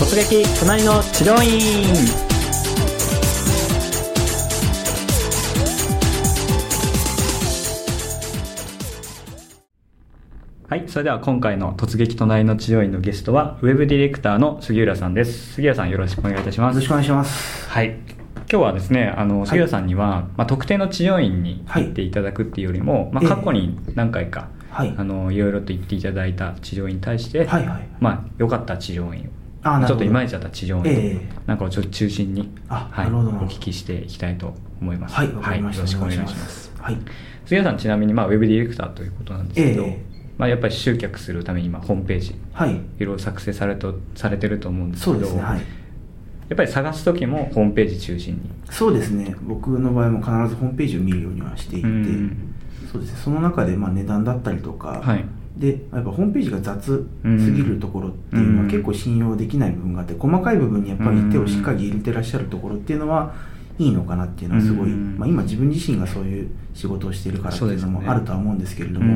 突撃隣の治療院。はい、それでは今回の突撃隣の治療院のゲストはウェブディレクターの杉浦さんです。杉浦さん、よろしくお願いいたします。よろしくお願いします。はい、今日はですね、杉浦さんには、特定の治療院に行っていただくっていうよりも、過去に何回か、いろいろと行っていただいた治療院に対して、良かった治療院、ちょっといまいちだった治療院、なんかをちょっと中心に、お聞きしていきたいと思います。はい、わかりました。よろしくお願いします。はい、杉浦さん、ちなみに、ウェブディレクターということなんですけど、やっぱり集客するために今ホームページ、いろいろ作成されてると思うんですけど、そうですね、やっぱり探すときもホームページ中心に。そうですね、僕の場合も必ずホームページを見るようにはしていて、そうですね、その中で値段だったりとか、でやっぱホームページが雑すぎるところっていうのは結構信用できない部分があって、細かい部分にやっぱり手をしっかり入れてらっしゃるところっていうのはいいのかなっていうのはすごい、今自分自身がそういう仕事をしているからっていうのもあるとは思うんですけれども、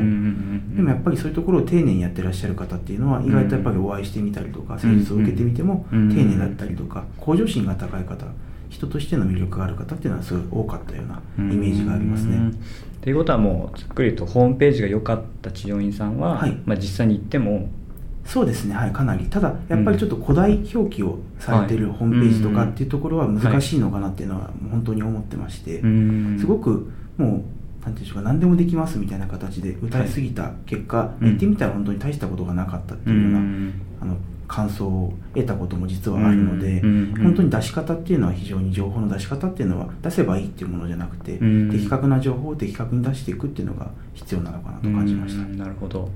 でもやっぱりそういうところを丁寧にやってらっしゃる方っていうのは意外とやっぱりお会いしてみたりとか、施術を受けてみても丁寧だったりとか、向上心が高い方、人としての魅力がある方っていうのはすごい多かったようなイメージがありますね。ということはもうざっくりとホームページが良かった治療院さんは、実際に行ってもそうですね、かなり、ただやっぱりちょっと古代表記をされているホームページとかっていうところは難しいのかなっていうのは本当に思ってまして、すごくもう何て言うんでしょうか、何でもできますみたいな形で歌いすぎた結果、言ってみたら本当に大したことがなかったっていうような感想を得たことも実はあるので、本当に出し方っていうのは、非常に情報の出し方っていうのは出せばいいっていうものじゃなくて、的確な情報を的確に出していくっていうのが必要なのかなと感じました。なるほど。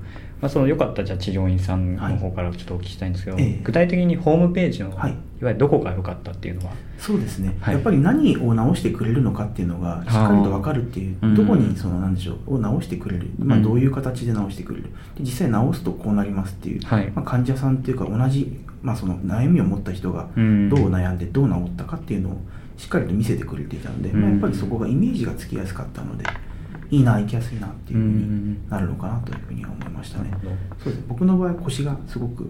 その良かったじゃあ治療院さんの方からちょっとお聞きしたいんですけど、具体的にホームページの、いわゆるどこが良かったっていうのは。そうですね、やっぱり何を直してくれるのかっていうのがしっかりと分かるっていう、どこにその何でしょうを直してくれる、どういう形で直してくれる、で実際直すとこうなりますっていう、患者さんっていうか同じ、その悩みを持った人がどう悩んでどう治ったかっていうのをしっかりと見せてくれていたので、やっぱりそこがイメージがつきやすかったので、いいな、行きやすいなっていうふうになるのかなというふうには思いましたね。そうです。僕の場合、腰がすごく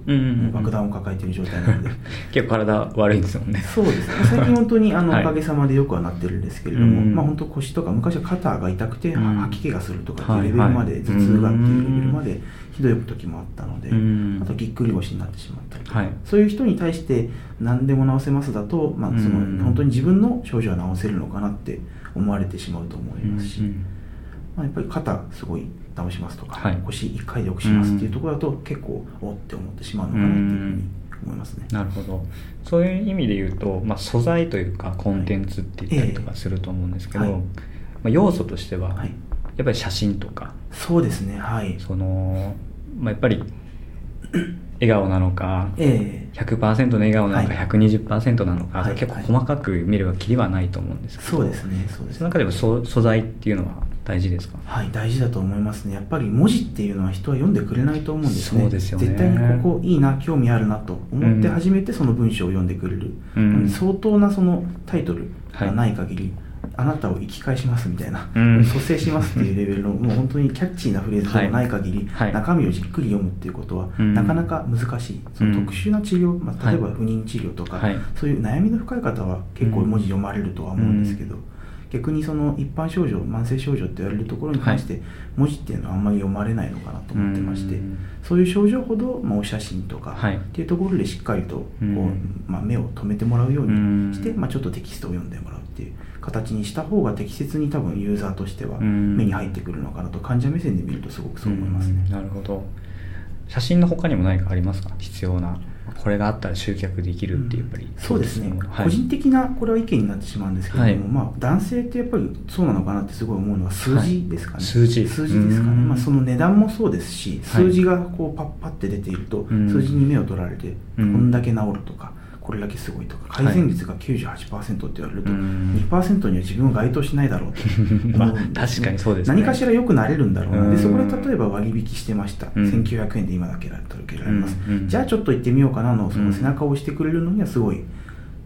爆弾を抱えている状態なので結構体悪いんですもんね。そうですね、最近本当におかげさまでよくはなってるんですけれども、本当腰とか、昔は肩が痛くて吐き気がするとかっていうレベルまで、頭痛がっていうレベルまでひどい時もあったので、あとぎっくり腰になってしまったりとか、そういう人に対して何でも治せますだと、その本当に自分の症状は治せるのかなって思われてしまうと思いますし、やっぱり肩すごい直しますとか、腰1回でよくしますっていうところだと、結構おって思ってしまうのかなっていうふうに思いますね。なるほど。そういう意味で言うと、素材というかコンテンツって言ったりとかすると思うんですけど、要素としては、やっぱり写真とか。そうですね、そのやっぱり笑顔なのか、100% の笑顔なのか、120% なのか、結構細かく見ればキリはないと思うんですけど、そうですね。その中でも素材っていうのは大事ですか？はい、大事だと思いますね。やっぱり文字っていうのは人は読んでくれないと思うんですね。そうですよね。絶対にここいいな、興味あるなと思って初めてその文章を読んでくれる、相当なそのタイトルがない限り、あなたを生き返しますみたいな、蘇生しますっていうレベルのもう本当にキャッチーなフレーズでもない限り、中身をじっくり読むっていうことはなかなか難しい。その特殊な治療、例えば不妊治療とか、そういう悩みの深い方は結構文字読まれるとは思うんですけど、逆にその一般症状、慢性症状って言われるところに関して文字っていうのはあんまり読まれないのかなと思ってまして、そういう症状ほど、お写真とかっていうところでしっかりと目を留めてもらうようにして、ちょっとテキストを読んでもらうっていう形にした方が適切に多分ユーザーとしては目に入ってくるのかなと、患者目線で見るとすごくそう思いますね。なるほど。写真の他にも何かありますか？必要な、これがあったら集客できるってやっぱり、そうですね、個人的なこれは意見になってしまうんですけれども、男性ってやっぱりそうなのかなってすごい思うのは数字ですかね、数字ですかね、その値段もそうですし、数字がこうパッパって出ていると、数字に目を取られて、こんだけ治るとか、これだけすごいとか、改善率が 98% って言われると、2% には自分は該当しないだろうと確かにそうですね。何かしら良くなれるんだろうな。でそこで例えば割引してました、1900円で今だけ受けられます、じゃあちょっと行ってみようかなの、その背中を押してくれるのにはすごい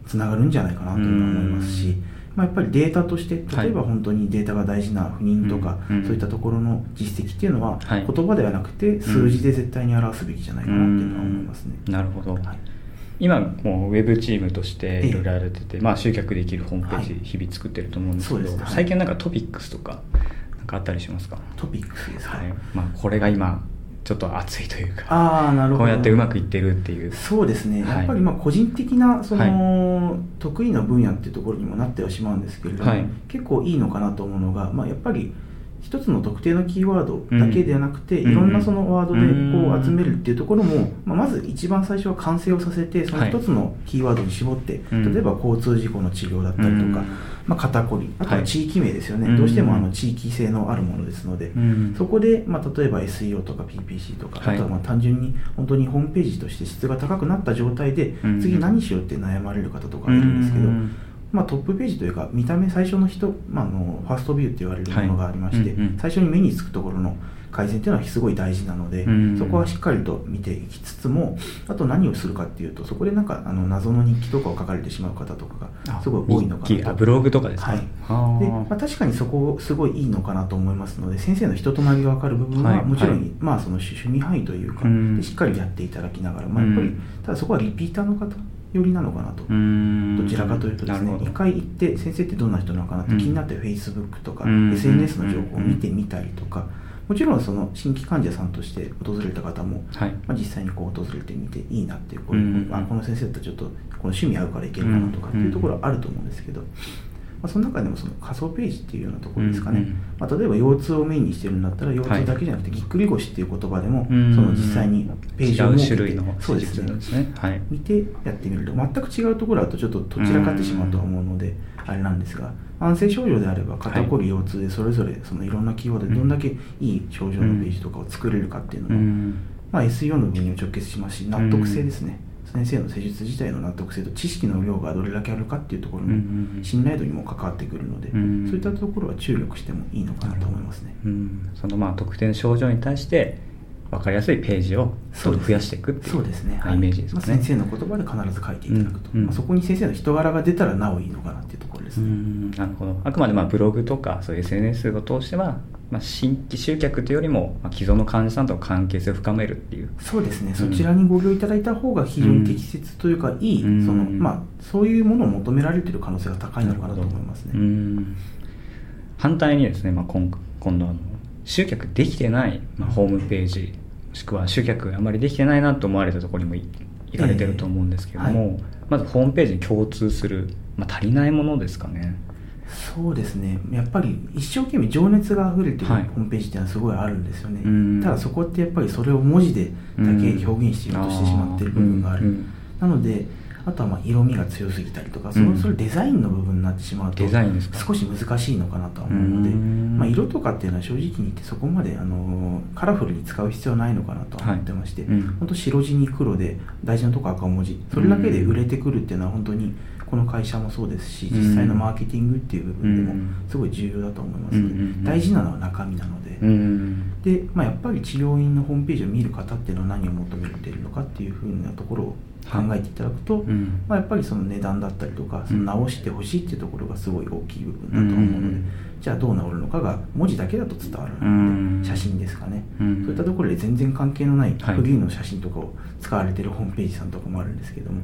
つながるんじゃないかなというのは思いますし、やっぱりデータとして、例えば本当にデータが大事な不妊とか、そういったところの実績っていうのは、言葉ではなくて数字で絶対に表すべきじゃないかなっていうのは思いますね。なるほど。今もうウェブチームとしていろいろやられてて、まあ、集客できるホームページ日々作ってると思うんですけど、はいすね、最近なんかトピックスとかなんかあったりしますか？トピックスですか、はいまあ、これが今ちょっと熱いというか、あ、なるほど、こうやってうまくいってるっていう。そうですね、はい、やっぱりまあ個人的なその、はい、得意な分野っていうところにもなってはしまうんですけれども、はい、結構いいのかなと思うのが、まあ、やっぱり一つの特定のキーワードだけではなくて、うん、いろんなそのワードでこう集めるっていうところも、うんまあ、まず一番最初は完成をさせて、その一つのキーワードに絞って、はい、例えば交通事故の治療だったりとか、うんまあ、肩こり、あとは地域名ですよね、はい、どうしてもあの地域性のあるものですので、うん、そこでまあ例えば SEO とか PPC とか、はい、あとはまあ単純に本当にホームページとして質が高くなった状態で、うん、次何しようって悩まれる方とかいるんですけど、うんまあ、トップページというか見た目最初の人、まあ、あのファーストビューって言われるものがありまして、はいうんうん、最初に目につくところの改善というのはすごい大事なので、うんうん、そこはしっかりと見ていきつつも、あと何をするかっていうと、そこでなんかあの謎の日記とかを書かれてしまう方とかがすごい多いのかなと。あ、ブログとかですか、はい、でまあ、確かにそこすごいいいのかなと思いますので、先生の人となりが分かる部分はもちろん、はいまあ、その趣味範囲というか、はい、でしっかりやっていただきながら、まあ、やっぱりただそこはリピーターの方よりなのかなと、どちらかというとですね、1回行って先生ってどんな人なのかなって気になって Facebook とか SNS の情報を見てみたりとか、もちろんその新規患者さんとして訪れた方も、はいまあ、実際にこう訪れてみていいなっていう、こういう、あ、この先生だったらちょっとこの趣味合うからいけるかなとかっていうところはあると思うんですけど、まあ、その中でもその仮想ページっていうようなところですかね、うんうんまあ、例えば腰痛をメインにしてるんだったら腰痛だけじゃなくてぎっくり腰っていう言葉でも、はい、その実際にページを見て違う種類のそうですね、はい、見てやってみると全く違うところだとちょっとどちらかってしまうとは思うので、うんうん、あれなんですが、慢性症状であれば肩こり腰痛でそれぞれそのいろんなキーワードでどんだけいい症状のページとかを作れるかっていうのが、うんうんまあ、SEO の分にも直結しますし、納得性ですね、うん先生の施術自体の納得性と知識の量がどれだけあるかっていうところの信頼度にも関わってくるので、うんうんうん、そういったところは注力してもいいのかなと思いますね、うん、そのまあ特定の症状に対して分かりやすいページを増やしていくっていうそうですね、はい、イメージですね、まあ、先生の言葉で必ず書いていただくと、うんうんまあ、そこに先生の人柄が出たらなおいいのかなっていうところですね、うんなるほど。あくまでまあブログとかそういう SNS を通しては、まあ、新規集客というよりも既存の患者さんとの関係性を深めるっていうそうですね、うん、そちらにご利用いただいた方が非常に適切というか、うん、いい の、まあ、そういうものを求められている可能性が高いのかなと思いますね、うん反対にですね、まあ、今度は集客できてない、まあ、ホームページもしくは集客あまりできてないなと思われたところにも行かれてると思うんですけども、はい、まずホームページに共通する、まあ、足りないものですかね。そうですね、やっぱり一生懸命情熱があふれているホームページっていうのはすごいあるんですよね、はい、ただそこってやっぱりそれを文字でだけ表現しようとしてしまっている部分がある、うん、なのであとはまあ色味が強すぎたりとか、それデザインの部分になってしまうと少し難しいのかなとは思うので、まあ、色とかっていうのは正直に言ってそこまでカラフルに使う必要はないのかなと思ってまして、はいうん、本当白地に黒で大事なとこ赤文字、それだけで売れてくるっていうのは本当にこの会社もそうですし、実際のマーケティングっていう部分でもすごい重要だと思いますので、大事なのは中身なので、で、まあ、やっぱり治療院のホームページを見る方っていうのは何を求めているのかっていうふうなところを考えていただくと、はいまあ、やっぱりその値段だったりとかその直してほしいっていうところがすごい大きい部分だと思うので、じゃあどう直るのかが文字だけだと伝わるので、写真ですかね、そういったところで全然関係のないフリーの写真とかを使われているホームページさんとかもあるんですけども、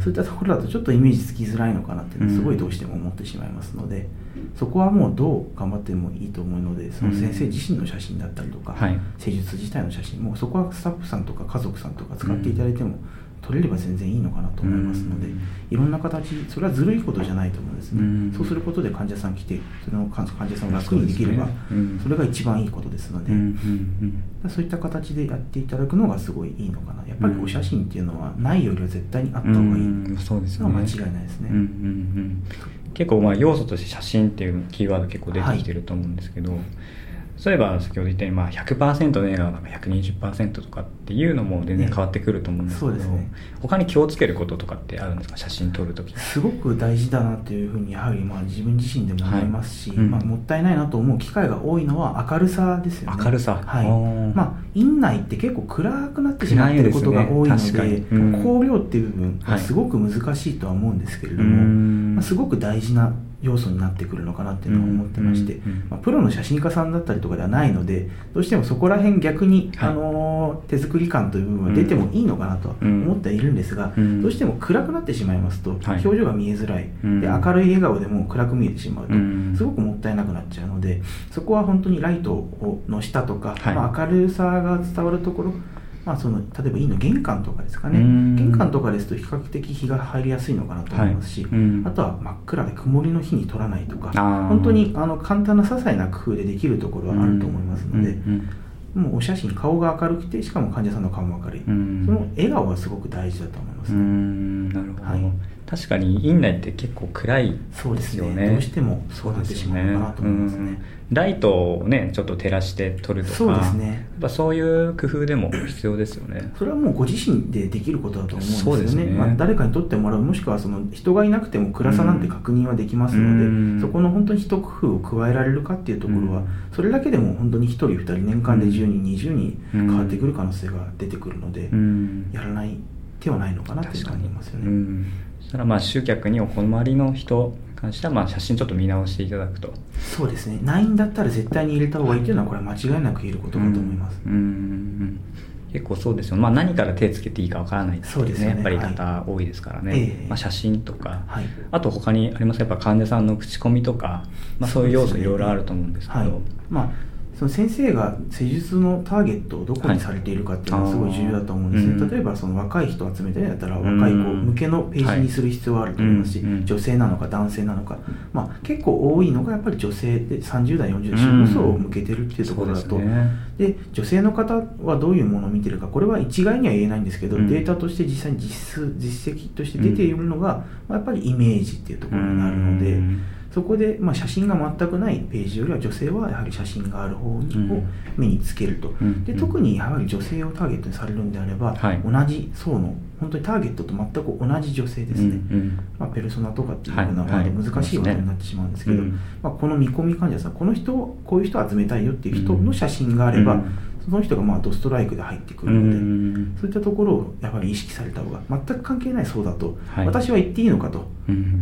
そういったところだとちょっとイメージつきづらいのかなっていうのはすごいどうしても思ってしまいますので、そこはもうどう頑張ってもいいと思うので、その先生自身の写真だったりとか、施術自体の写真もそこはスタッフさんとか家族さんとか使っていただいても取れれば全然いいのかなと思いますので、いろんな形、それはずるいことじゃないと思うんですね、そうすることで患者さん来てその患者さんを楽にできれば、それが一番いいことですので、そういった形でやっていただくのがすごいいいのかな。やっぱりお写真っていうのはないよりは絶対にあった方がいいのは間違いないですね、結構まあ要素として写真っていうキーワード結構出てきてると思うんですけど、はい、そういえば先ほど言ったように 100% の映画が 120% とかっていうのも全然変わってくると思うんですけど、ねそうですね、他に気をつけることとかってあるんですか？写真撮るときすごく大事だなっていうふうにやはりまあ自分自身でも思いますし、はいうんまあ、もったいないなと思う機会が多いのは明るさですよね。明るさ、はいまあ、院内って結構暗くなってしまっていることが多いの で、ねうん、光量っていう部分はすごく難しいとは思うんですけれども、はいまあ、すごく大事な要素になってくるのかなっていうのは思ってまして、うんうんうん、まあ、プロの写真家さんだったりとかではないので、どうしてもそこら辺逆に、はい、手作り感という部分は出てもいいのかなとは思ってはいるんですが、うんうん、どうしても暗くなってしまいますと表情が見えづらい、はい、で明るい笑顔でも暗く見えてしまうと、うん、すごくもったいなくなっちゃうので、そこは本当にライトの下とか、はい、まあ、明るさが伝わるところ、まあ、その例えば家の玄関とかですかね、玄関とかですと比較的日が入りやすいのかなと思いますし、はい、あとは真っ暗で曇りの日に撮らないとか、本当に簡単な些細な工夫でできるところはあると思いますので、もうお写真顔が明るくて、しかも患者さんの顔も明るい、その笑顔はすごく大事だと思いますね。なるほど、はい、確かに院内って結構暗いですよね。そうですね、どうしてもそうなってしまうのかなと思いますね。ライトをね、ちょっと照らして撮るとか、そうですね、やっぱそういう工夫でも必要ですよね。それはもうご自身でできることだと思うんですよね。そうですね、まあ、誰かに撮ってもらう、もしくはその人がいなくても暗さなんて確認はできますので、そこの本当に一工夫を加えられるかっていうところは、それだけでも本当に1人2人年間で10人20人変わってくる可能性が出てくるので、やらない手はないのかなって感じますよね。そしたらまあ集客にお困りの人関しては、まあ写真ちょっと見直していただくと。そうですね、ないんだったら絶対に入れた方がいいというのは、これは間違いなく言えることだと思います。結構そうですよ、まあ、何から手をつけていいかわからないっていう、ね、そうですね、やっぱり方多いですからね、はい、まあ、写真とか、はい、あと他にありますか、やっぱ患者さんの口コミとか、まあ、そういう要素いろいろあると思うんですけど、はい、まあその先生が施術のターゲットをどこにされているかっていうのはすごい重要だと思うんですね、はい、例えばその若い人を集めてるんだったら若い子向けのページにする必要はあると思いますし、女性なのか男性なのか、まあ、結構多いのがやっぱり女性で30代40代の層を向けてるっていうところだと、で女性の方はどういうものを見てるか、これは一概には言えないんですけど、データとして実際に実績として出ているのがやっぱりイメージっていうところになるので、そこで、まあ、写真が全くないページよりは女性はやはり写真がある方を目につけると、で特にやはり女性をターゲットにされるんであれば、はい、同じ層の本当にターゲットと全く同じ女性ですね、まあ、ペルソナとかっていうのは難しい話題になってしまうんですけど、まあ、この見込み患者さん、この人をこういう人を集めたいよっていう人の写真があれば、その人がまあドストライクで入ってくるので、そういったところをやはり意識された方が、全く関係ない層だと、はい、私は言っていいのかと、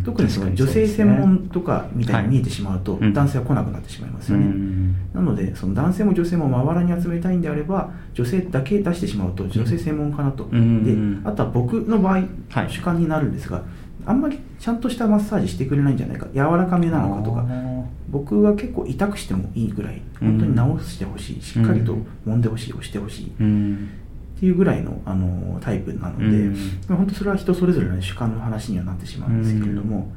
特にその女性専門とかみたいに見えてしまうと、はい、男性は来なくなってしまいますよね、なのでその男性も女性もまばらに集めたいんであれば、女性だけ出してしまうと女性専門かなと、であとは僕の場合、はい、主観になるんですが、あんまりちゃんとしたマッサージしてくれないんじゃないか、柔らかめなのかとか、僕は結構痛くしてもいいぐらい、本当に治してほしい、しっかりと揉んでほしい、押してほしい、っていうぐらいの、タイプなので、本当それは人それぞれの主観の話にはなってしまうんですけれども、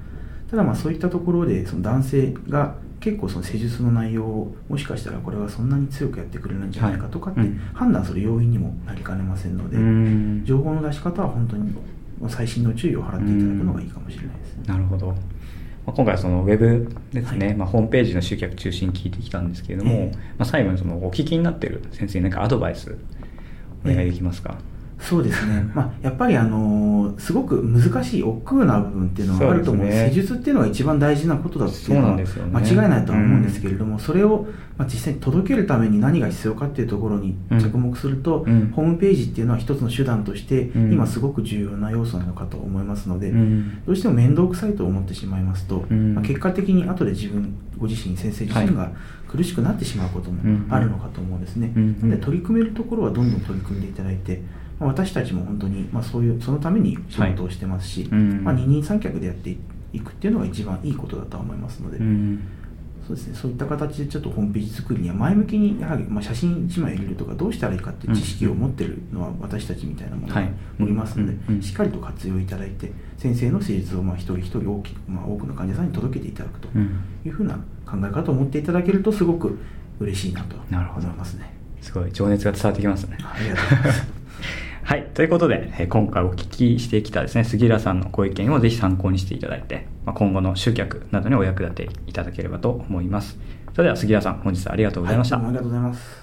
ただまあそういったところでその男性が結構その施術の内容を、もしかしたらこれはそんなに強くやってくれないんじゃないかとかって判断する要因にもなりかねませんので、情報の出し方は本当に最新の注意を払っていただくのがいいかもしれないですね。なるほど、まあ、今回はそのウェブですね、はい、まあ、ホームページの集客中心に聞いてきたんですけれども、まあ、最後にそのお聞きになっている先生に何かアドバイスお願いできますか。そうですね、まあ、やっぱりすごく難しい億劫な部分っていうのはあると思う。施術っていうのが一番大事なことだっていうのは間違いないとは思うんですけれども、それをまあ実際に届けるために何が必要かっていうところに着目すると、ホームページっていうのは一つの手段として今すごく重要な要素なのかと思いますので、どうしても面倒くさいと思ってしまいますと、まあ、結果的に後でご自身先生自身が苦しくなってしまうこともあるのかと思うんですね。なので取り組めるところはどんどん取り組んでいただいて、私たちも本当に、まあ、そのために仕事をしてますし、まあ、二人三脚でやっていくっていうのが一番いいことだと思いますので、そうですね、そういった形でちょっとホームページ作りには前向きに、やはりまあ写真1枚入れるとかどうしたらいいかっていう知識を持ってるのは私たちみたいなものがおりますので、しっかりと活用いただいて、先生の施術をまあ一人一人多くの患者さんに届けていただくというふうな考え方を持っていただけるとすごく嬉しいなと思いますね。すごい情熱が伝わってきますね。ありがとうございますはい、ということで、今回お聞きしてきたですね、杉浦さんのご意見をぜひ参考にしていただいて、まあ、今後の集客などにお役立ていただければと思います。それでは杉浦さん、本日はありがとうございました。はい、ありがとうございます。